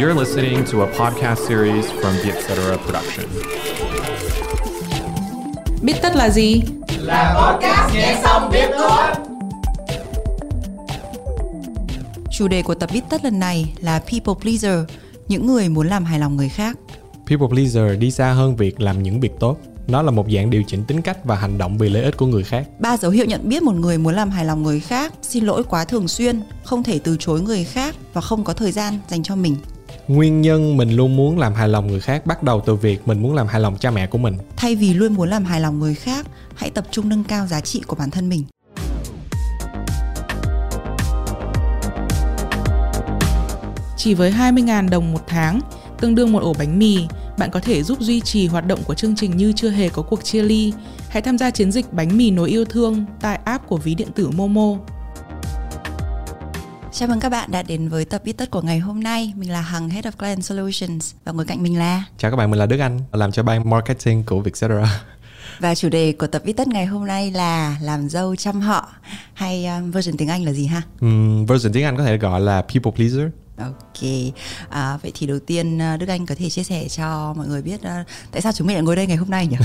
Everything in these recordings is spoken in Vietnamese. You're listening to a podcast series from the Et Cetera production. Biết tất là gì? Là podcast nghe xong biết thôi. Chủ đề của tập Biết tất lần này là People Pleaser, những người muốn làm hài lòng người khác. People Pleaser đi xa hơn việc làm những việc tốt. Nó là một dạng điều chỉnh tính cách và hành động vì lợi ích của người khác. 3 dấu hiệu nhận biết một người muốn làm hài lòng người khác: xin lỗi quá thường xuyên, không thể từ chối người khác và không có thời gian dành cho mình. Nguyên nhân mình luôn muốn làm hài lòng người khác bắt đầu từ việc mình muốn làm hài lòng cha mẹ của mình. Thay vì luôn muốn làm hài lòng người khác, hãy tập trung nâng cao giá trị của bản thân mình. Chỉ với 20.000 đồng một tháng, tương đương một ổ bánh mì, bạn có thể giúp duy trì hoạt động của chương trình Như Chưa Hề Có Cuộc Chia Ly. Hãy tham gia chiến dịch bánh mì nối yêu thương tại app của ví điện tử Momo. Chào mừng các bạn đã đến với tập Biết Tất của ngày hôm nay. Mình là Hằng, Head of Client Solutions, và ngồi cạnh mình là... Chào các bạn, mình là Đức Anh, làm cho ban marketing của Et Cetera. Và chủ đề của tập Biết Tất ngày hôm nay là làm dâu chăm họ, hay version tiếng Anh là gì ha? Version tiếng Anh có thể gọi là People Pleaser. Ok, vậy thì đầu tiên Đức Anh có thể chia sẻ cho mọi người biết tại sao chúng mình lại ngồi đây ngày hôm nay nhỉ?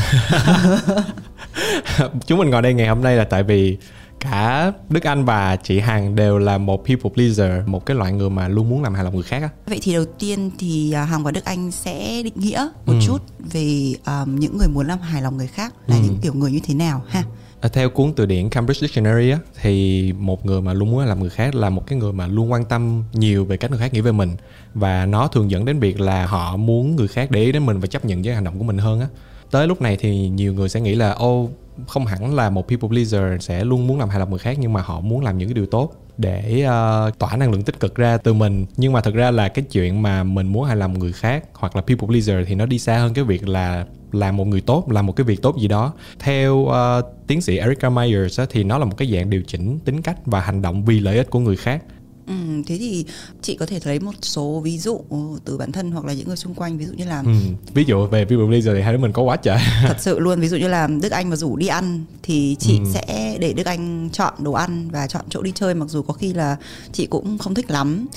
Chúng mình ngồi đây ngày hôm nay là tại vì cả Đức Anh và chị Hằng đều là một people pleaser, một cái loại người mà luôn muốn làm hài lòng người khác á. Vậy thì đầu tiên thì Hằng và Đức Anh sẽ định nghĩa một chút về những người muốn làm hài lòng người khác là những kiểu người như thế nào ha. Theo cuốn từ điển Cambridge Dictionary á, thì một người mà luôn muốn làm người khác là một cái người mà luôn quan tâm nhiều về cách người khác nghĩ về mình, và nó thường dẫn đến việc là họ muốn người khác để ý đến mình và chấp nhận với hành động của mình hơn á. Tới lúc này thì nhiều người sẽ nghĩ là không hẳn là một people pleaser sẽ luôn muốn làm hài lòng người khác, nhưng mà họ muốn làm những cái điều tốt để tỏa năng lượng tích cực ra từ mình. Nhưng mà thật ra là cái chuyện mà mình muốn hài lòng người khác hoặc là people pleaser thì nó đi xa hơn cái việc là làm một người tốt, làm một cái việc tốt gì đó. Theo tiến sĩ Erica Myers á, thì nó là một cái dạng điều chỉnh tính cách và hành động vì lợi ích của người khác. Thế thì chị có thể lấy một số ví dụ từ bản thân hoặc là những người xung quanh. Ví dụ như là ví dụ về people pleaser thì hai đứa mình có quá trời. Thật sự luôn, ví dụ như là Đức Anh mà rủ đi ăn thì chị sẽ để Đức Anh chọn đồ ăn và chọn chỗ đi chơi, mặc dù có khi là chị cũng không thích lắm.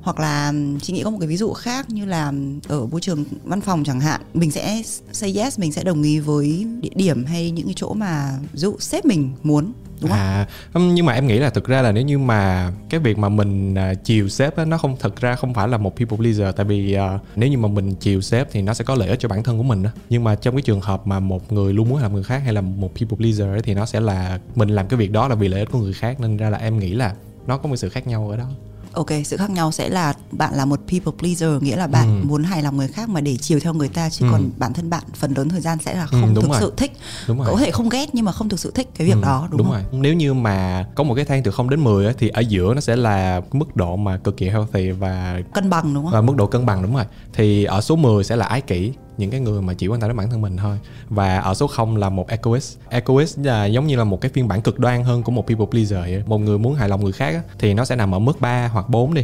Hoặc là chị nghĩ có một cái ví dụ khác như là ở môi trường văn phòng chẳng hạn, mình sẽ say yes, mình sẽ đồng ý với địa điểm hay những cái chỗ mà ví dụ sếp mình muốn, đúng không? Nhưng mà em nghĩ là thực ra là nếu như mà cái việc mà mình chiều sếp á, nó không, thực ra không phải là một people pleaser. Tại vì nếu như mà mình chiều sếp thì nó sẽ có lợi ích cho bản thân của mình đó. Nhưng mà trong cái trường hợp mà một người luôn muốn làm người khác hay là một people pleaser ấy, thì nó sẽ là mình làm cái việc đó là vì lợi ích của người khác, nên ra là em nghĩ là nó có một sự khác nhau ở đó. Ok, sự khác nhau sẽ là bạn là một people pleaser, nghĩa là bạn muốn hài lòng người khác mà để chiều theo người ta, chứ còn bản thân bạn phần lớn thời gian sẽ là không thực sự thích. Có thể không ghét nhưng mà không thực sự thích cái việc đó, đúng không? Nếu như mà có một cái thang từ 0 đến 10 ấy, thì ở giữa nó sẽ là mức độ mà cực kỳ healthy và cân bằng, đúng không? Và mức độ cân bằng, đúng rồi. Thì ở số 10 sẽ là ái kỷ, những cái người mà chỉ quan tâm đến bản thân mình thôi. Và ở số 0 là một egoist. Egoist là giống như là một cái phiên bản cực đoan hơn của một people pleaser. Một người muốn hài lòng người khác á, thì nó sẽ nằm ở mức 3 hoặc 4 đi.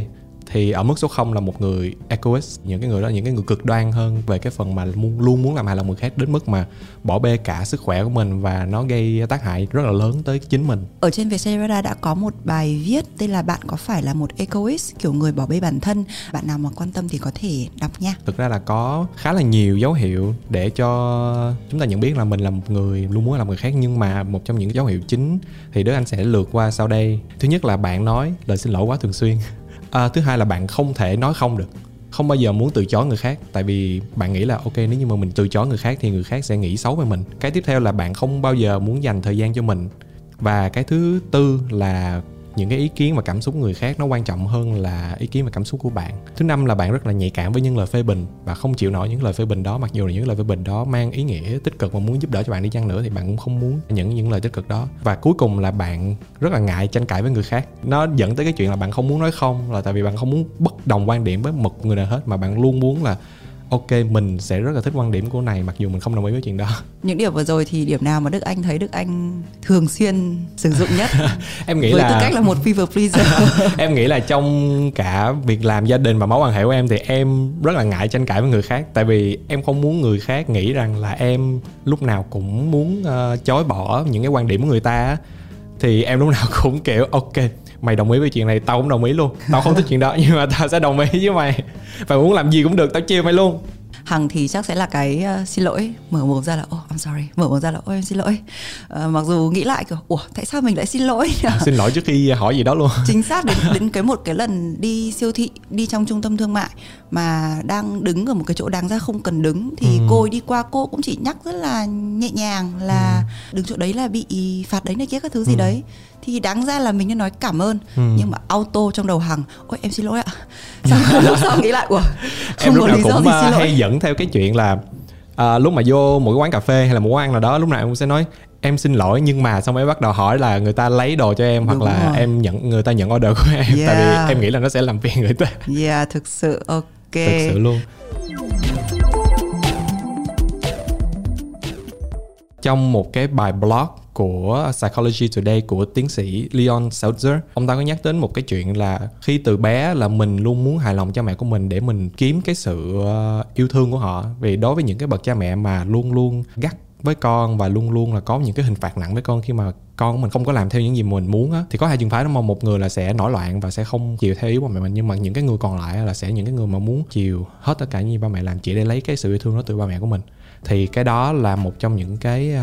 Thì ở mức số 0 là một người egoist, những cái người đó là những cái người cực đoan hơn về cái phần mà luôn muốn làm hài lòng người khác đến mức mà bỏ bê cả sức khỏe của mình, và nó gây tác hại rất là lớn tới chính mình. Ở trên Vietcetera đã có một bài viết tên là "Bạn có phải là một egoist, kiểu người bỏ bê bản thân?" Bạn nào mà quan tâm thì có thể đọc nha. Thực ra là có khá là nhiều dấu hiệu để cho chúng ta nhận biết là mình là một người luôn muốn làm người khác, nhưng mà một trong những dấu hiệu chính thì Đức Anh sẽ lược qua sau đây. Thứ nhất là bạn nói lời xin lỗi quá thường xuyên. Thứ hai là bạn không thể nói không được, không bao giờ muốn từ chối người khác, tại vì bạn nghĩ là ok, nếu như mà mình từ chối người khác thì người khác sẽ nghĩ xấu về mình. Cái tiếp theo là bạn không bao giờ muốn dành thời gian cho mình. Và cái thứ tư là những cái ý kiến và cảm xúc người khác nó quan trọng hơn là ý kiến và cảm xúc của bạn. Thứ năm là bạn rất là nhạy cảm với những lời phê bình và không chịu nổi những lời phê bình đó, mặc dù là những lời phê bình đó mang ý nghĩa tích cực và muốn giúp đỡ cho bạn đi chăng nữa thì bạn cũng không muốn những lời tích cực đó. Và cuối cùng là bạn rất là ngại tranh cãi với người khác. Nó dẫn tới cái chuyện là bạn không muốn nói không là tại vì bạn không muốn bất đồng quan điểm với một người nào hết, mà bạn luôn muốn là ok, mình sẽ rất là thích quan điểm của này mặc dù mình không đồng ý với chuyện đó. Những điểm vừa rồi thì điểm nào mà Đức Anh thấy Đức Anh thường xuyên sử dụng nhất? Em nghĩ với tư cách là một people pleaser. Em nghĩ là trong cả việc làm, gia đình và mối quan hệ của em thì em rất là ngại tranh cãi với người khác, tại vì em không muốn người khác nghĩ rằng là em lúc nào cũng muốn chối bỏ những cái quan điểm của người ta. Thì em lúc nào cũng kiểu ok, mày đồng ý với chuyện này, tao cũng đồng ý luôn, tao không thích chuyện đó nhưng mà tao sẽ đồng ý với mày, mày muốn làm gì cũng được, tao chiều mày luôn. Hằng thì chắc sẽ là cái xin lỗi, mở mồm ra là oh I'm sorry, mở mồm ra là oh em xin lỗi. Mặc dù nghĩ lại kiểu ủa tại sao mình lại xin lỗi? Xin lỗi trước khi hỏi gì đó luôn. Chính xác, đến một cái lần đi siêu thị, đi trong trung tâm thương mại mà đang đứng ở một cái chỗ đáng ra không cần đứng thì cô ấy đi qua, cô cũng chỉ nhắc rất là nhẹ nhàng là đứng chỗ đấy là bị phạt đấy này kia các thứ gì đấy. Thì đáng ra là mình nên nói cảm ơn, nhưng mà auto trong đầu Hằng ôi em xin lỗi ạ. Lúc sau nghĩ lại ủa em lúc nào cũng hay dẫn theo cái chuyện là lúc mà vô một cái quán cà phê hay là một quán ăn nào đó, lúc nào em cũng sẽ nói em xin lỗi, nhưng mà xong em bắt đầu hỏi là người ta lấy đồ cho em hoặc là em nhận, người ta nhận order của em, tại vì em nghĩ là nó sẽ làm phiền người ta. Yeah, thực sự ok, thực sự luôn. Trong một cái bài blog của Psychology Today của tiến sĩ Leon Seltzer, ông ta có nhắc đến một cái chuyện là khi từ bé là mình luôn muốn hài lòng cha mẹ của mình để mình kiếm cái sự yêu thương của họ. Vì đối với những cái bậc cha mẹ mà luôn luôn gắt với con và luôn luôn là có những cái hình phạt nặng với con khi mà con của mình không có làm theo những gì mình muốn á, thì có hai trường phái đó, mà một người là sẽ nổi loạn và sẽ không chiều theo ý ba mẹ mình, nhưng mà những cái người còn lại là sẽ những cái người mà muốn chiều hết tất cả những gì ba mẹ làm chỉ để lấy cái sự yêu thương đó từ ba mẹ của mình. Thì cái đó là một trong những cái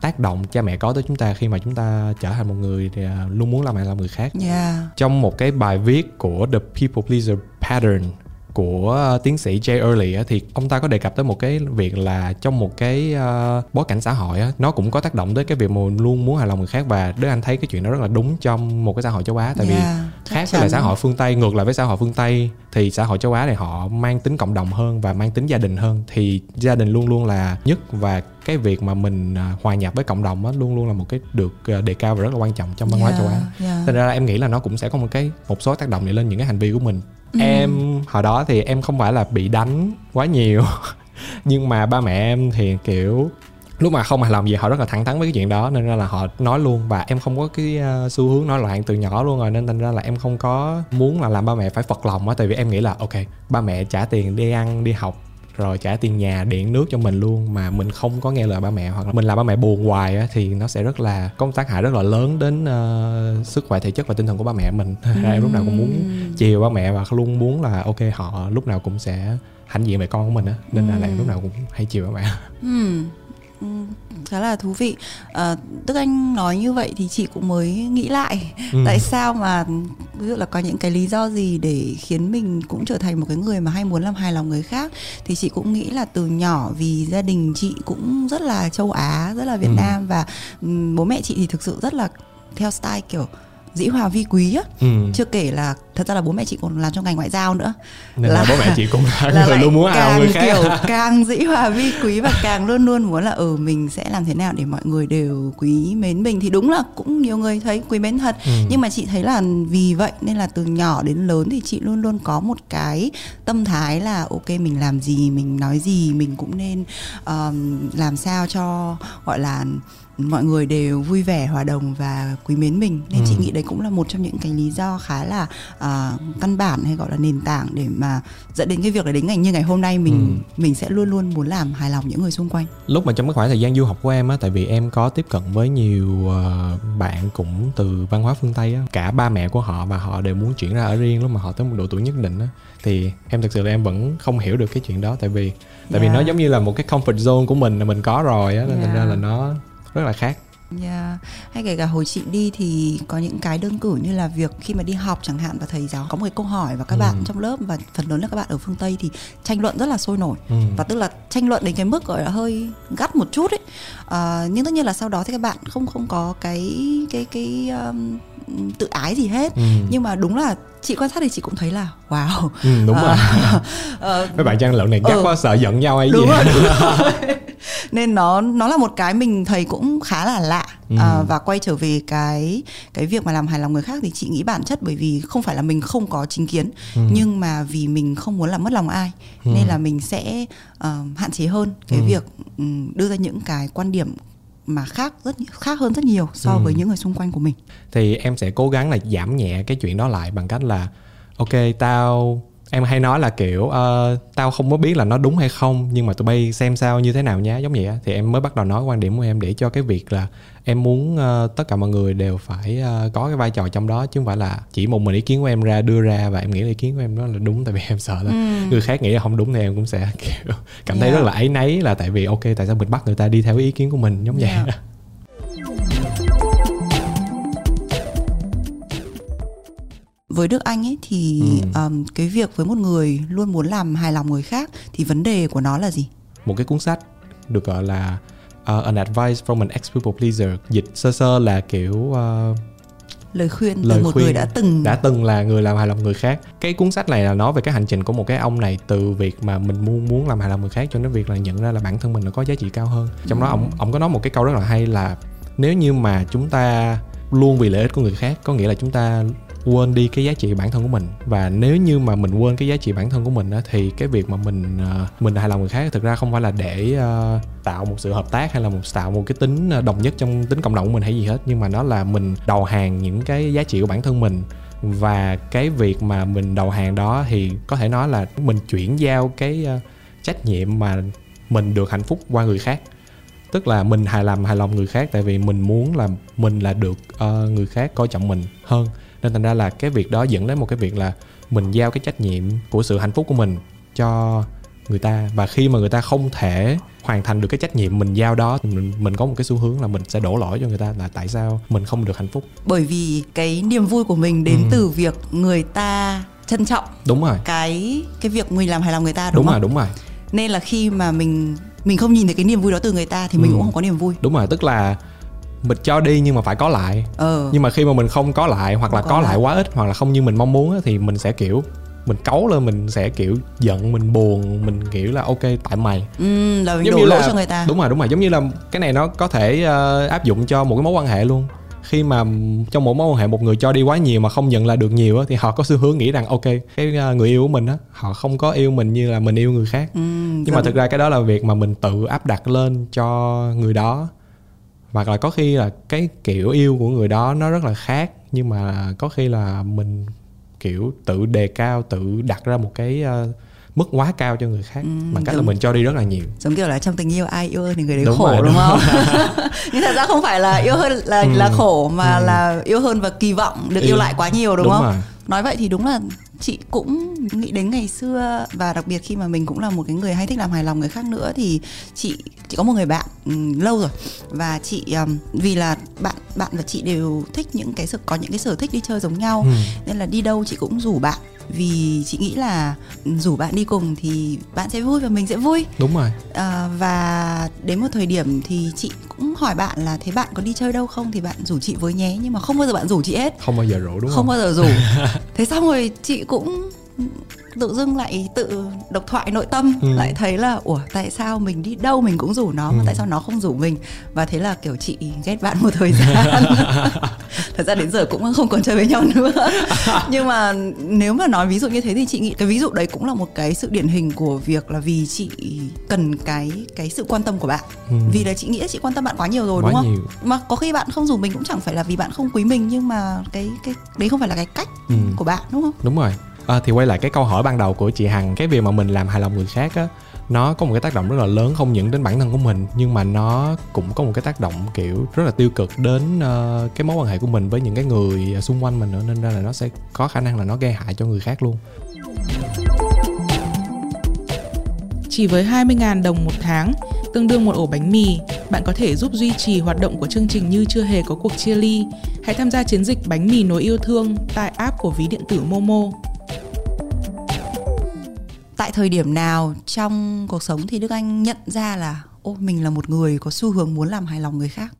tác động cha mẹ có tới chúng ta khi mà chúng ta trở thành một người luôn muốn làm mẹ làm người khác. Trong một cái bài viết của The People Pleaser Pattern của tiến sĩ Jay Early thì ông ta có đề cập tới một cái việc là trong một cái bối cảnh xã hội nó cũng có tác động tới cái việc mà luôn muốn hài lòng người khác, và Đức Anh thấy cái chuyện đó rất là đúng trong một cái xã hội châu Á, tại vì khác với lại xã hội phương Tây, ngược lại với xã hội phương Tây thì xã hội châu Á này họ mang tính cộng đồng hơn và mang tính gia đình hơn, thì gia đình luôn luôn là nhất và cái việc mà mình hòa nhập với cộng đồng luôn luôn là một cái được đề cao và rất là quan trọng trong văn hóa châu Á. Thành ra là em nghĩ là nó cũng sẽ có một số tác động này lên những cái hành vi của mình. Em hồi đó thì em không phải là bị đánh quá nhiều nhưng mà ba mẹ em thì kiểu lúc mà không hài lòng gì họ rất là thẳng thắn với cái chuyện đó, nên ra là họ nói luôn, và em không có cái xu hướng nói loạn từ nhỏ luôn rồi, nên thành ra là em không có muốn là làm ba mẹ phải phật lòng á, tại vì em nghĩ là ok, ba mẹ trả tiền đi ăn đi học rồi trả tiền nhà điện nước cho mình luôn mà mình không có nghe lời ba mẹ hoặc là mình làm ba mẹ buồn hoài á, thì nó sẽ rất là có một tác hại rất là lớn đến sức khỏe thể chất và tinh thần của ba mẹ mình. Em lúc nào cũng muốn chiều ba mẹ và luôn muốn là ok, họ lúc nào cũng sẽ hãnh diện về con của mình á, nên là em lúc nào cũng hay chiều ba mẹ. Khá là thú vị. Tức anh nói như vậy thì chị cũng mới nghĩ lại tại sao mà ví dụ là có những cái lý do gì để khiến mình cũng trở thành một cái người mà hay muốn làm hài lòng người khác. Thì chị cũng nghĩ là từ nhỏ vì gia đình chị cũng rất là châu Á, rất là Việt Nam, và bố mẹ chị thì thực sự rất là theo style kiểu dĩ hòa vi quý á. Chưa kể là thật ra là bố mẹ chị còn làm trong ngành ngoại giao nữa, nên là bố mẹ chị cũng là người luôn muốn hài người khác, kiểu càng dĩ hòa vi quý và càng luôn luôn muốn là mình sẽ làm thế nào để mọi người đều quý mến mình. Thì đúng là cũng nhiều người thấy quý mến thật, nhưng mà chị thấy là vì vậy nên là từ nhỏ đến lớn thì chị luôn luôn có một cái tâm thái là ok, mình làm gì, mình nói gì, mình cũng nên làm sao cho gọi là mọi người đều vui vẻ, hòa đồng và quý mến mình. Nên chị nghĩ đấy cũng là một trong những cái lý do khá là căn bản hay gọi là nền tảng để mà dẫn đến cái việc là đến ngày hôm nay mình sẽ luôn luôn muốn làm hài lòng những người xung quanh. Lúc mà trong cái khoảng thời gian du học của em á, tại vì em có tiếp cận với nhiều bạn cũng từ văn hóa phương Tây á, cả ba mẹ của họ mà họ đều muốn chuyển ra ở riêng lúc mà họ tới một độ tuổi nhất định á, thì em thực sự là em vẫn không hiểu được cái chuyện đó, tại vì nó giống như là một cái comfort zone của mình là mình có rồi á, nên thành ra là nó rất là khác. Hay kể cả hồi chị đi thì có những cái đơn cử như là việc khi mà đi học chẳng hạn, và thầy giáo có một cái câu hỏi và các bạn trong lớp, và phần lớn là các bạn ở phương Tây, thì tranh luận rất là sôi nổi, và tức là tranh luận đến cái mức gọi là hơi gắt một chút ấy. Nhưng tất nhiên là sau đó thì các bạn không có cái tự ái gì hết. Nhưng mà đúng là chị quan sát thì chị cũng thấy là wow, đúng rồi, mấy bạn tranh luận này gắt quá, sợ giận nhau hay gì rồi, nên nó là một cái mình thấy cũng khá là lạ. Và quay trở về cái việc mà làm hài lòng người khác thì chị nghĩ bản chất bởi vì không phải là mình không có chính kiến, nhưng mà vì mình không muốn làm mất lòng ai, nên là mình sẽ hạn chế hơn cái việc đưa ra những cái quan điểm mà khác hơn rất nhiều so với những người xung quanh của mình. Thì em sẽ cố gắng là giảm nhẹ cái chuyện đó lại bằng cách là ok, tao Em hay nói là kiểu tao không có biết là nó đúng hay không, nhưng mà tụi bay xem sao như thế nào nhá, giống vậy á. Thì em mới bắt đầu nói quan điểm của em để cho cái việc là em muốn tất cả mọi người đều phải có cái vai trò trong đó, chứ không phải là chỉ một mình ý kiến của em ra đưa ra và em nghĩ là ý kiến của em đó là đúng, tại vì em sợ là người khác nghĩ là không đúng thì em cũng sẽ kiểu cảm thấy rất là áy náy, là tại vì ok, tại sao mình bắt người ta đi theo ý kiến của mình, giống vậy đó. Với Đức Anh ấy thì cái việc với một người luôn muốn làm hài lòng người khác thì vấn đề của nó là gì? Một cái cuốn sách được gọi là An Advice from an Ex-People Pleaser, dịch sơ sơ là kiểu lời khuyên từ một người đã từng là người làm hài lòng người khác. Cái cuốn sách này là nói về cái hành trình của một cái ông này từ việc mà mình muốn làm hài lòng người khác cho đến việc là nhận ra là bản thân mình nó có giá trị cao hơn. Trong đó ông có nói một cái câu rất là hay là nếu như mà chúng ta luôn vì lợi ích của người khác, có nghĩa là chúng ta quên đi cái giá trị bản thân của mình, và nếu như mà mình quên cái giá trị bản thân của mình á, thì cái việc mà mình hài lòng người khác thực ra không phải là để tạo một sự hợp tác hay là tạo một cái tính đồng nhất trong tính cộng đồng của mình hay gì hết, nhưng mà nó là mình đầu hàng những cái giá trị của bản thân mình. Và cái việc mà mình đầu hàng đó thì có thể nói là mình chuyển giao cái trách nhiệm mà mình được hạnh phúc qua người khác. Tức là mình hài lòng người khác tại vì mình muốn là mình là được người khác coi trọng mình hơn. Nên thành ra là cái việc đó dẫn đến một cái việc là mình giao cái trách nhiệm của sự hạnh phúc của mình cho người ta. Và khi mà người ta không thể hoàn thành được cái trách nhiệm mình giao đó thì mình có một cái xu hướng là mình sẽ đổ lỗi cho người ta là tại sao mình không được hạnh phúc. Bởi vì cái niềm vui của mình đến từ việc người ta trân trọng. Đúng rồi. Cái việc mình làm hài lòng người ta đúng không? Đúng rồi. Nên là khi mà mình không nhìn thấy cái niềm vui đó từ người ta thì mình cũng không có niềm vui. Đúng rồi, tức là mình cho đi nhưng mà phải có lại. Nhưng mà khi mà mình không có lại, hoặc là có lại quá ít, hoặc là không như mình mong muốn, thì mình sẽ kiểu mình cáu lên, mình sẽ kiểu giận, mình buồn, mình kiểu là ok tại mày, là mình đổ lỗi cho người ta. Đúng rồi, giống như là cái này nó có thể áp dụng cho một cái mối quan hệ luôn. Khi mà trong mỗi mối quan hệ một người cho đi quá nhiều mà không nhận lại được nhiều á, thì họ có xu hướng nghĩ rằng ok, cái người yêu của mình á, họ không có yêu mình như là mình yêu người khác. Nhưng mà thực ra cái đó là việc mà mình tự áp đặt lên cho người đó. Hoặc là có khi là cái kiểu yêu của người đó nó rất là khác, nhưng mà có khi là mình kiểu tự đề cao, tự đặt ra một cái mức quá cao cho người khác, bằng cách là mình cho đi rất là nhiều. Giống kiểu là trong tình yêu ai yêu hơn thì người đấy khổ, đúng không? Nhưng thật ra không phải là yêu hơn là khổ, mà là yêu hơn và kỳ vọng được yêu lại quá nhiều, đúng không? Rồi. Nói vậy thì đúng là chị cũng nghĩ đến ngày xưa, và đặc biệt khi mà mình cũng là một cái người hay thích làm hài lòng người khác nữa, thì chị có một người bạn lâu rồi, và chị vì là bạn và chị đều thích có những cái sở thích đi chơi giống nhau, nên là đi đâu chị cũng rủ bạn, vì chị nghĩ là rủ bạn đi cùng thì bạn sẽ vui và mình sẽ vui. Đúng rồi. Và đến một thời điểm thì chị cũng hỏi bạn là thế bạn có đi chơi đâu không thì bạn rủ chị với nhé, nhưng mà không bao giờ bạn rủ chị hết. Không bao giờ rủ, đúng không? Thế xong rồi chị cũng tự dưng lại tự độc thoại nội tâm, lại thấy là ủa tại sao mình đi đâu mình cũng rủ nó, mà tại sao nó không rủ mình. Và thế là kiểu chị ghét bạn một thời gian. Thật ra đến giờ cũng không còn chơi với nhau nữa. Nhưng mà nếu mà nói ví dụ như thế thì chị nghĩ cái ví dụ đấy cũng là một cái sự điển hình của việc là vì chị cần cái sự quan tâm của bạn. Vì là chị nghĩ chị quan tâm bạn quá nhiều rồi, đúng không? Mà có khi bạn không rủ mình cũng chẳng phải là vì bạn không quý mình, nhưng mà cái đấy không phải là cái cách của bạn, đúng không? Đúng rồi. Thì quay lại cái câu hỏi ban đầu của chị Hằng, cái việc mà mình làm hài lòng người khác á, nó có một cái tác động rất là lớn, không những đến bản thân của mình, nhưng mà nó cũng có một cái tác động kiểu rất là tiêu cực đến cái mối quan hệ của mình với những cái người xung quanh mình nữa. Nên ra là nó sẽ có khả năng là nó gây hại cho người khác luôn. Chỉ với 20.000 đồng một tháng, tương đương một ổ bánh mì, bạn có thể giúp duy trì hoạt động của chương trình như chưa hề có cuộc chia ly. Hãy tham gia chiến dịch bánh mì nối yêu thương tại app của ví điện tử Momo. Tại thời điểm nào trong cuộc sống thì Đức Anh nhận ra là mình là một người có xu hướng muốn làm hài lòng người khác?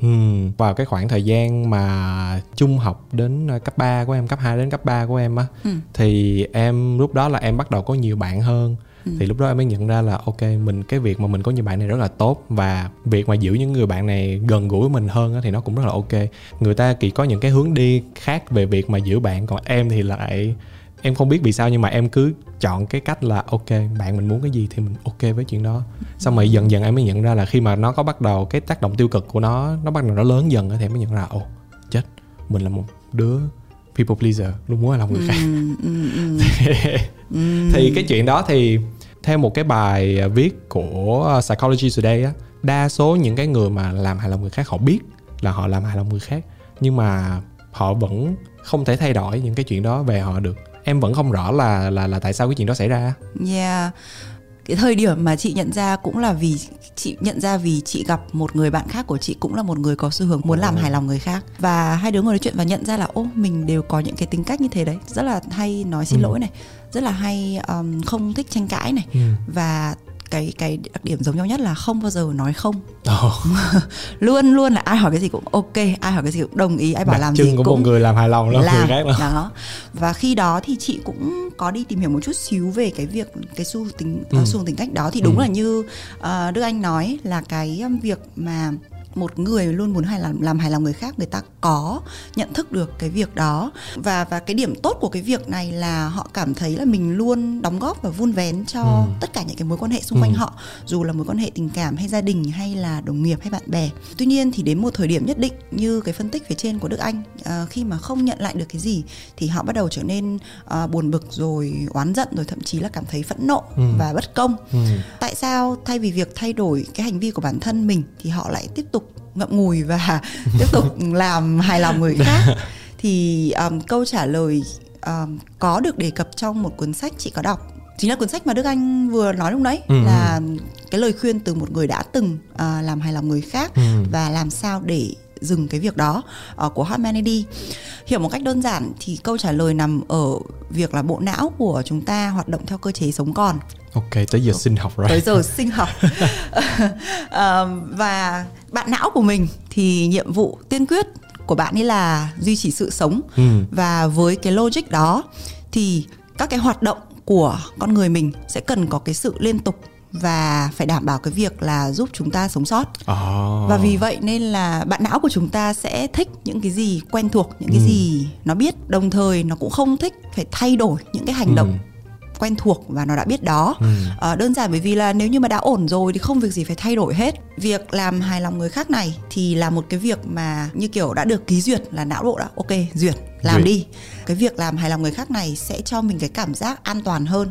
Vào cái khoảng thời gian mà trung học đến cấp 3 của em, cấp 2 đến cấp 3 của em á, thì em lúc đó là em bắt đầu có nhiều bạn hơn. Thì lúc đó em mới nhận ra là ok, cái việc mà mình có nhiều bạn này rất là tốt, và việc mà giữ những người bạn này gần gũi mình hơn á, thì nó cũng rất là ok. Người ta kỳ có những cái hướng đi khác về việc mà giữ bạn, còn em thì lại em không biết vì sao nhưng mà em cứ chọn cái cách là ok, bạn mình muốn cái gì thì mình ok với chuyện đó. Xong rồi dần dần em mới nhận ra là khi mà nó có bắt đầu cái tác động tiêu cực của nó bắt đầu nó lớn dần thì em mới nhận ra chết, mình là một đứa people pleaser, luôn muốn làm người khác. Thì cái chuyện đó thì theo một cái bài viết của Psychology Today á, đa số những cái người mà làm hài lòng người khác họ biết là họ làm hài lòng người khác, nhưng mà họ vẫn không thể thay đổi những cái chuyện đó về họ được. Em vẫn không rõ là tại sao cái chuyện đó xảy ra. Yeah. Cái thời điểm mà chị nhận ra cũng là vì chị nhận ra vì chị gặp một người bạn khác của chị cũng là một người có xu hướng muốn làm hài lòng người khác. Và hai đứa ngồi nói chuyện và nhận ra là ô, mình đều có những cái tính cách như thế đấy. Rất là hay nói xin lỗi này, rất là hay không thích tranh cãi này. Và cái đặc điểm giống nhau nhất là không bao giờ nói không. Luôn luôn là ai hỏi cái gì cũng ok, ai hỏi cái gì cũng đồng ý, ai bảo làm gì cũng một người làm hài lòng lắm, người khác lắm. Đó. Và khi đó thì chị cũng có đi tìm hiểu một chút xíu về cái việc cái xu hướng tính cách đó. Thì đúng là như Đức Anh nói, là cái việc mà một người luôn muốn làm hài lòng người khác, người ta có nhận thức được cái việc đó. Và cái điểm tốt của cái việc này là họ cảm thấy là mình luôn đóng góp và vun vén cho tất cả những cái mối quan hệ xung quanh họ, dù là mối quan hệ tình cảm hay gia đình hay là đồng nghiệp hay bạn bè. Tuy nhiên thì đến một thời điểm nhất định như cái phân tích phía trên của Đức Anh, khi mà không nhận lại được cái gì thì họ bắt đầu trở nên buồn bực rồi oán giận, rồi thậm chí là cảm thấy phẫn nộ và bất công. Tại sao thay vì việc thay đổi cái hành vi của bản thân mình thì họ lại tiếp tục ngậm ngùi và tiếp tục làm hài lòng người khác? Thì câu trả lời có được đề cập trong một cuốn sách chị có đọc, chính là cuốn sách mà Đức Anh vừa nói lúc đấy, là cái lời khuyên từ một người đã từng làm hài lòng người khác và làm sao để dừng cái việc đó, của Humanity. Hiểu một cách đơn giản thì câu trả lời nằm ở việc là bộ não của chúng ta hoạt động theo cơ chế sống còn. Ok, tới giờ sinh học rồi. Tới giờ sinh học. Và bạn não của mình thì nhiệm vụ tiên quyết của bạn ấy là duy trì sự sống. Và với cái logic đó thì các cái hoạt động của con người mình sẽ cần có cái sự liên tục và phải đảm bảo cái việc là giúp chúng ta sống sót. Và vì vậy nên là bạn não của chúng ta sẽ thích những cái gì quen thuộc, những cái gì nó biết. Đồng thời nó cũng không thích phải thay đổi những cái hành động quen thuộc và nó đã biết đó. Đơn giản bởi vì là nếu như mà đã ổn rồi thì không việc gì phải thay đổi hết. Việc làm hài lòng người khác này thì là một cái việc mà như kiểu đã được ký duyệt, là não bộ đã ok, duyệt, làm đi. Cái việc làm hài lòng người khác này sẽ cho mình cái cảm giác an toàn hơn.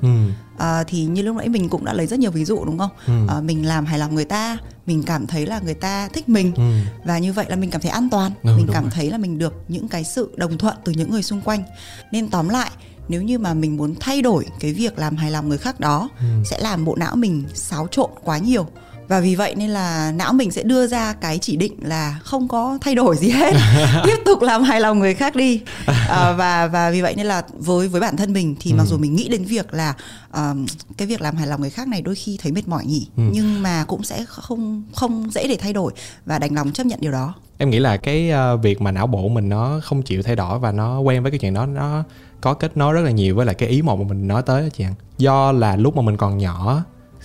Thì như lúc nãy mình cũng đã lấy rất nhiều ví dụ đúng không? Mình làm hài lòng người ta, mình cảm thấy là người ta thích mình, và như vậy là mình cảm thấy an toàn. Mình cảm thấy là mình được những cái sự đồng thuận từ những người xung quanh. Nên tóm lại, nếu như mà mình muốn thay đổi cái việc làm hài lòng người khác đó, sẽ làm bộ não mình xáo trộn quá nhiều. Và vì vậy nên là não mình sẽ đưa ra cái chỉ định là không có thay đổi gì hết, tiếp tục làm hài lòng người khác đi. Và vì vậy nên là với bản thân mình thì mặc dù mình nghĩ đến việc là cái việc làm hài lòng người khác này đôi khi thấy mệt mỏi nhỉ, nhưng mà cũng sẽ không dễ để thay đổi và đành lòng chấp nhận điều đó. Em nghĩ là cái việc mà não bộ mình nó không chịu thay đổi và nó quen với cái chuyện đó, nó có kết nối rất là nhiều với lại cái ý một mà mình nói tới đó chị Hằng. Do là lúc mà mình còn nhỏ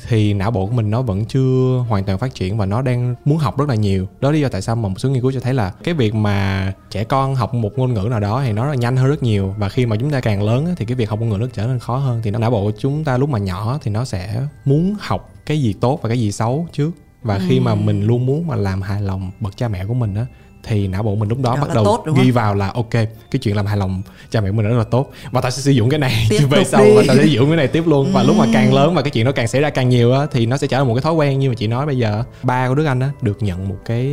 thì não bộ của mình nó vẫn chưa hoàn toàn phát triển và nó đang muốn học rất là nhiều. Đó là lý do tại sao mà một số nghiên cứu cho thấy là cái việc mà trẻ con học một ngôn ngữ nào đó thì nó là nhanh hơn rất nhiều, và khi mà chúng ta càng lớn thì cái việc học ngôn ngữ nó trở nên khó hơn. Thì não bộ của chúng ta lúc mà nhỏ thì nó sẽ muốn học cái gì tốt và cái gì xấu trước, và khi mà mình luôn muốn mà làm hài lòng bậc cha mẹ của mình á, thì não bộ mình lúc đó bắt đầu tốt, ghi vào là ok, cái chuyện làm hài lòng cha mẹ mình rất là tốt và tao sẽ sử dụng cái này tiếp về sau đi. Và tao sẽ sử dụng cái này tiếp luôn. Và lúc mà càng lớn và cái chuyện nó càng xảy ra càng nhiều á, thì nó sẽ trở thành một cái thói quen. Như mà chị nói bây giờ, ba của Đức Anh á được nhận một cái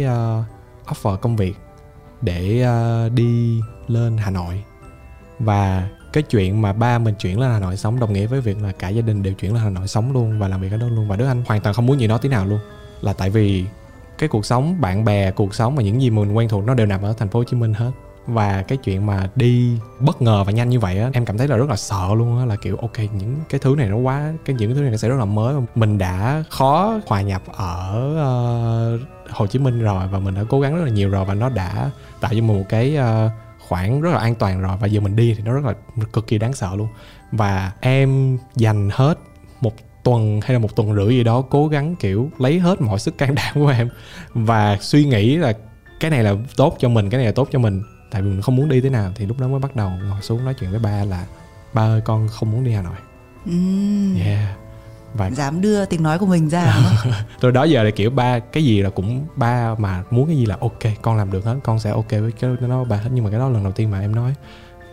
offer công việc để đi lên Hà Nội, và cái chuyện mà ba mình chuyển lên Hà Nội sống đồng nghĩa với việc là cả gia đình đều chuyển lên Hà Nội sống luôn và làm việc ở đó luôn. Và Đức Anh hoàn toàn không muốn gì nó tí nào luôn, là tại vì cái cuộc sống, bạn bè, cuộc sống và những gì mình quen thuộc nó đều nằm ở thành phố Hồ Chí Minh hết. Và cái chuyện mà đi bất ngờ và nhanh như vậy á, em cảm thấy là rất là sợ luôn á, là kiểu ok, những cái thứ này nó quá, những thứ này nó sẽ rất là mới. Mình đã khó hòa nhập ở Hồ Chí Minh rồi và mình đã cố gắng rất là nhiều rồi, và nó đã tạo cho mình một cái khoảng rất là an toàn rồi, và giờ mình đi thì nó rất là cực kỳ đáng sợ luôn. Và em dành hết một tuần hay là một tuần rưỡi gì đó cố gắng kiểu lấy hết mọi sức can đảm của em và suy nghĩ là cái này là tốt cho mình, cái này là tốt cho mình, tại vì mình không muốn đi thế nào. Thì lúc đó mới bắt đầu ngồi xuống nói chuyện với ba là ba ơi, con không muốn đi Hà Nội. Và dám đưa tiếng nói của mình ra. Rồi đó giờ là kiểu ba, cái gì là cũng ba mà muốn cái gì là ok, con làm được hết, con sẽ ok với cái đó ba hết. Nhưng mà cái đó lần đầu tiên mà em nói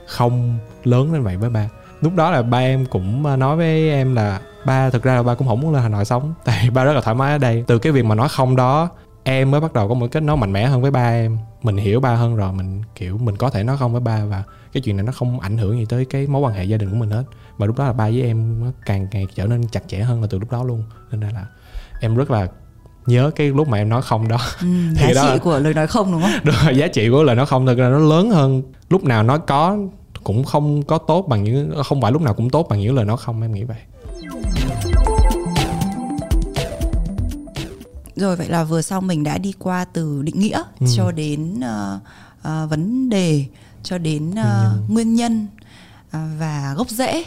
không lớn lên vậy với ba. lúc đó là ba em cũng nói với em là ba thực ra là ba cũng không muốn lên Hà Nội sống, tại ba rất là thoải mái ở đây. Từ cái việc mà nói không đó, em mới bắt đầu có một kết nối mạnh mẽ hơn với ba em. Mình hiểu ba hơn rồi, mình kiểu mình có thể nói không với ba, và cái chuyện này nó không ảnh hưởng gì tới cái mối quan hệ gia đình của mình hết. Và lúc đó là ba với em càng ngày trở nên chặt chẽ hơn là từ lúc đó luôn. Nên là em rất là nhớ cái lúc mà em nói không đó. Giá thì đó, trị của lời nói không đúng không? Đúng rồi, giá trị của lời nói không thực ra nó lớn hơn. Lúc nào nói có cũng không có tốt bằng những, không phải lúc nào cũng tốt bằng những lời nói không, em nghĩ vậy. Rồi, vậy là vừa xong mình đã đi qua từ định nghĩa cho đến vấn đề, cho đến nguyên nhân và gốc rễ.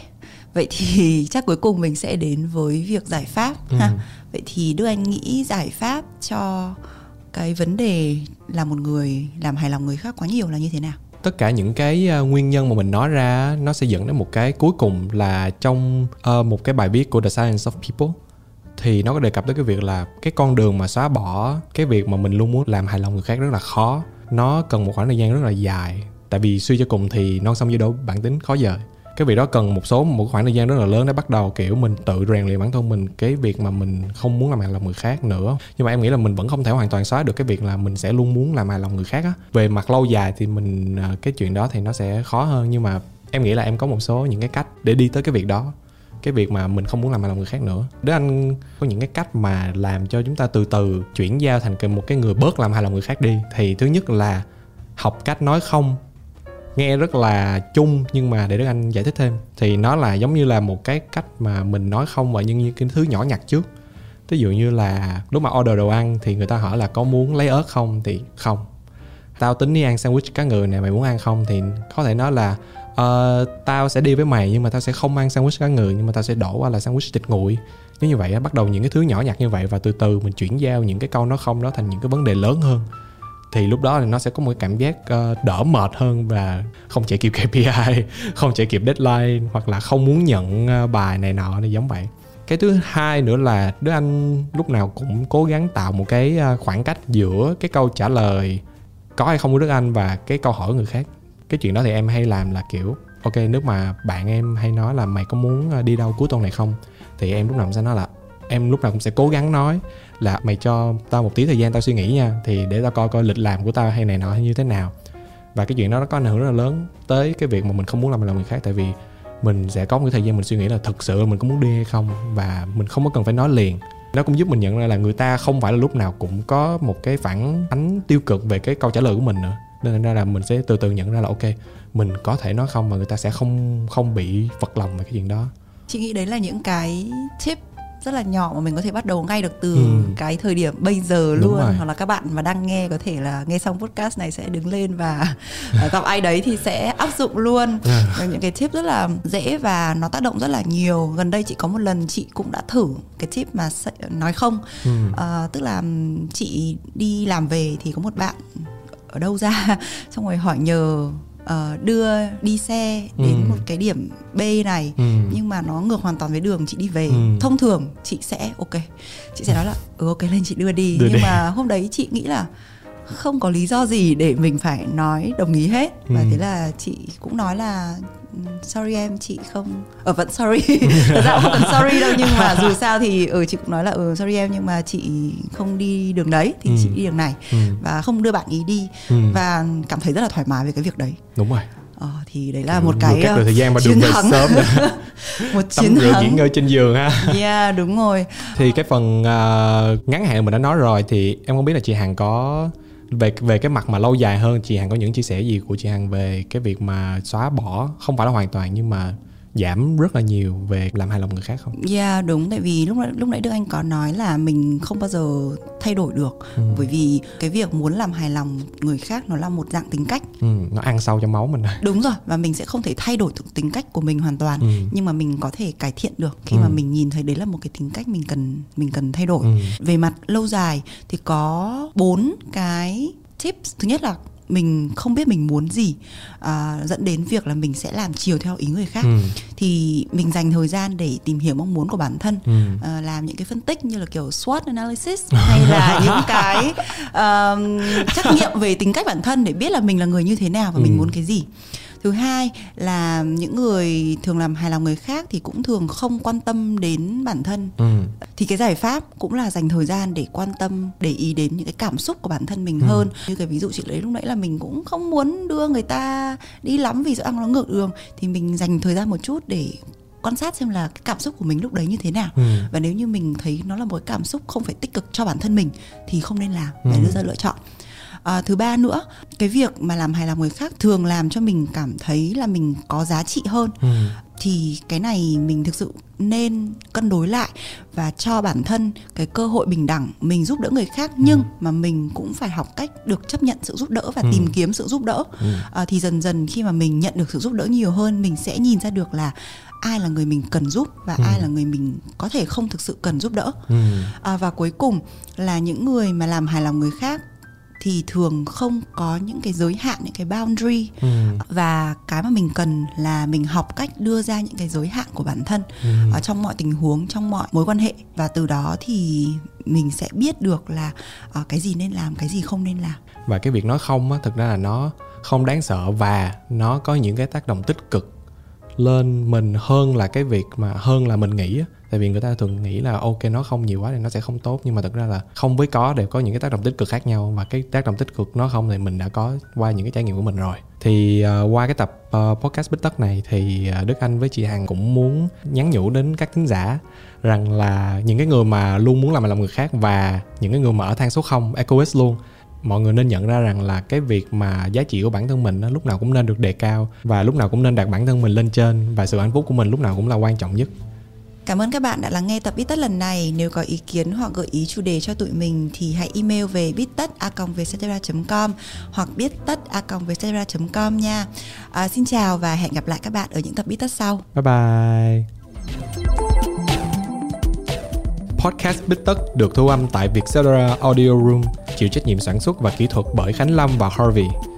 Vậy thì chắc cuối cùng mình sẽ đến với việc giải pháp. Ha? Vậy thì Đức Anh nghĩ giải pháp cho cái vấn đề là một người làm hài lòng người khác quá nhiều là như thế nào? Tất cả những cái nguyên nhân mà mình nói ra nó sẽ dẫn đến một cái cuối cùng là trong một cái bài viết của The Science of People, thì nó có đề cập tới cái việc là cái con đường mà xóa bỏ cái việc mà mình luôn muốn làm hài lòng người khác rất là khó. Nó cần một khoảng thời gian rất là dài, tại vì suy cho cùng thì non sông dưới đổ bản tính khó dời. Cái việc đó cần một khoảng thời gian rất là lớn để bắt đầu kiểu mình tự rèn luyện bản thân mình cái việc mà mình không muốn làm hài lòng người khác nữa. Nhưng mà em nghĩ là mình vẫn không thể hoàn toàn xóa được cái việc là mình sẽ luôn muốn làm hài lòng người khác á. Về mặt lâu dài thì mình cái chuyện đó thì nó sẽ khó hơn, nhưng mà em nghĩ là em có một số những cái cách để đi tới cái việc đó. Cái việc mà mình không muốn làm hài lòng người khác nữa. Đức Anh có những cái cách mà làm cho chúng ta từ từ chuyển giao thành một cái người bớt làm hài lòng người khác đi. Thì thứ nhất là học cách nói không. Nghe rất là chung nhưng mà để Đức Anh giải thích thêm, thì nó là giống như là một cái cách mà mình nói không vào những cái thứ nhỏ nhặt trước. Ví dụ như là lúc mà order đồ ăn thì người ta hỏi là có muốn lấy ớt không, thì không. Tao tính đi ăn sandwich cá ngừ này, mày muốn ăn không? Thì có thể nói là tao sẽ đi với mày nhưng mà tao sẽ không ăn sandwich cá ngừ, nhưng mà tao sẽ đổ qua là sandwich thịt nguội. Như vậy bắt đầu những cái thứ nhỏ nhặt như vậy, và từ từ mình chuyển giao những cái câu nói không đó thành những cái vấn đề lớn hơn. Thì lúc đó thì nó sẽ có một cái cảm giác đỡ mệt hơn, và không chạy kịp KPI, không chạy kịp deadline, hoặc là không muốn nhận bài này nọ này, giống vậy. Cái thứ hai nữa là Đức Anh lúc nào cũng cố gắng tạo một cái khoảng cách giữa cái câu trả lời có hay không của Đức Anh và cái câu hỏi người khác. Cái chuyện đó thì em hay làm là kiểu ok, nếu mà bạn em hay nói là mày có muốn đi đâu cuối tuần này không, thì em lúc nào cũng sẽ nói là em lúc nào cũng sẽ cố gắng nói là mày cho tao một tí thời gian tao suy nghĩ nha, thì để tao coi lịch làm của tao hay này nọ hay như thế nào. Và cái chuyện đó nó có ảnh hưởng rất là lớn tới cái việc mà mình không muốn làm người khác, tại vì mình sẽ có một cái thời gian mình suy nghĩ là thực sự mình có muốn đi hay không, và mình không có cần phải nói liền. Nó cũng giúp mình nhận ra là người ta không phải là lúc nào cũng có một cái phản ánh tiêu cực về cái câu trả lời của mình nữa. Nên ra là mình sẽ từ từ nhận ra là ok, mình có thể nói không mà người ta sẽ không bị phật lòng về cái chuyện đó. Chị nghĩ đấy là những cái tip rất là nhỏ mà mình có thể bắt đầu ngay được từ cái thời điểm bây giờ luôn. Hoặc là các bạn mà đang nghe có thể là nghe xong podcast này sẽ đứng lên và gặp ai đấy thì sẽ áp dụng luôn. Những cái tip rất là dễ và nó tác động rất là nhiều. Gần đây chị có một lần chị cũng đã thử cái tip mà nói không. Tức là chị đi làm về thì có một bạn ở đâu ra xong rồi hỏi nhờ đưa đi xe đến một cái điểm B này, nhưng mà nó ngược hoàn toàn với đường chị đi về. Thông thường chị sẽ nói là ok lên chị đưa đi, nhưng mà hôm đấy chị nghĩ là không có lý do gì để mình phải nói đồng ý hết. Và thế là chị cũng nói là sorry em, chị không vẫn sorry. Thật ra không cần sorry đâu, nhưng mà dù sao thì chị cũng nói là sorry em, nhưng mà chị không đi đường đấy thì chị đi đường này, và không đưa bạn ý đi, và cảm thấy rất là thoải mái về cái việc đấy. Đúng rồi. Thì đấy là một cái chiến thắng sớm một chiến thắng nghỉ ngơi trên giường ha. Yeah, đúng rồi. Thì cái phần ngắn hạn mình đã nói rồi, thì em không biết là chị Hằng có về cái mặt mà lâu dài hơn, chị Hằng có những chia sẻ gì của chị Hằng về cái việc mà xóa bỏ, không phải là hoàn toàn nhưng mà giảm rất là nhiều về làm hài lòng người khác không? Yeah, đúng, tại vì lúc nãy Đức Anh có nói là mình không bao giờ thay đổi được, bởi vì cái việc muốn làm hài lòng người khác nó là một dạng tính cách, nó ăn sâu trong máu mình rồi. Đúng rồi, và mình sẽ không thể thay đổi tính cách của mình hoàn toàn, nhưng mà mình có thể cải thiện được khi mà mình nhìn thấy đấy là một cái tính cách mình cần thay đổi. Về mặt lâu dài thì có 4 cái tips. Thứ nhất là mình không biết mình muốn gì, dẫn đến việc là mình sẽ làm chiều theo ý người khác. Thì mình dành thời gian để tìm hiểu mong muốn của bản thân, làm những cái phân tích như là kiểu SWOT analysis hay là những cái trắc nghiệm về tính cách bản thân để biết là mình là người như thế nào và mình muốn cái gì. Thứ hai là những người thường làm hài lòng người khác thì cũng thường không quan tâm đến bản thân. Thì cái giải pháp cũng là dành thời gian để quan tâm, để ý đến những cái cảm xúc của bản thân mình hơn. Như cái ví dụ chị lấy lúc nãy là mình cũng không muốn đưa người ta đi lắm vì rõ ràng nó ngược đường, thì mình dành thời gian một chút để quan sát xem là cái cảm xúc của mình lúc đấy như thế nào. Và nếu như mình thấy nó là một cái cảm xúc không phải tích cực cho bản thân mình thì không nên làm, phải đưa ra lựa chọn. Thứ ba nữa, cái việc mà làm hài lòng người khác thường làm cho mình cảm thấy là mình có giá trị hơn. Thì cái này mình thực sự nên cân đối lại và cho bản thân cái cơ hội bình đẳng. Mình giúp đỡ người khác nhưng mà mình cũng phải học cách được chấp nhận sự giúp đỡ và tìm kiếm sự giúp đỡ. Thì dần dần khi mà mình nhận được sự giúp đỡ nhiều hơn, mình sẽ nhìn ra được là ai là người mình cần giúp và ai là người mình có thể không thực sự cần giúp đỡ. Và cuối cùng là những người mà làm hài lòng người khác thì thường không có những cái giới hạn, những cái boundary. Và cái mà mình cần là mình học cách đưa ra những cái giới hạn của bản thân trong mọi tình huống, trong mọi mối quan hệ. Và từ đó thì mình sẽ biết được là cái gì nên làm, cái gì không nên làm. Và cái việc nói không á, thực ra là nó không đáng sợ và nó có những cái tác động tích cực lên mình hơn là cái việc mà hơn là mình nghĩ. Tại vì người ta thường nghĩ là ok, nó không nhiều quá thì nó sẽ không tốt, nhưng mà thực ra là không với có đều có những cái tác động tích cực khác nhau, và cái tác động tích cực nó không thì mình đã có qua những cái trải nghiệm của mình rồi. Thì qua cái tập podcast Bít Tất này thì Đức Anh với chị Hằng cũng muốn nhắn nhủ đến các thính giả rằng là những cái người mà luôn muốn làm hài lòng người khác và những cái người mà ở thang số 0 egoist luôn, mọi người nên nhận ra rằng là cái việc mà giá trị của bản thân mình lúc nào cũng nên được đề cao và lúc nào cũng nên đặt bản thân mình lên trên, và sự hạnh phúc của mình lúc nào cũng là quan trọng nhất. Cảm ơn các bạn đã lắng nghe tập Bít Tất lần này. Nếu có ý kiến hoặc gợi ý chủ đề cho tụi mình thì hãy email về bittat@vietcetera.com hoặc bittat@vietcetera.com nha. Xin chào và hẹn gặp lại các bạn ở những tập Bít Tất sau. Bye bye. Podcast Bít Tất được thu âm tại Vietcetera Audio Room, chịu trách nhiệm sản xuất và kỹ thuật bởi Khánh Lâm và Harvey.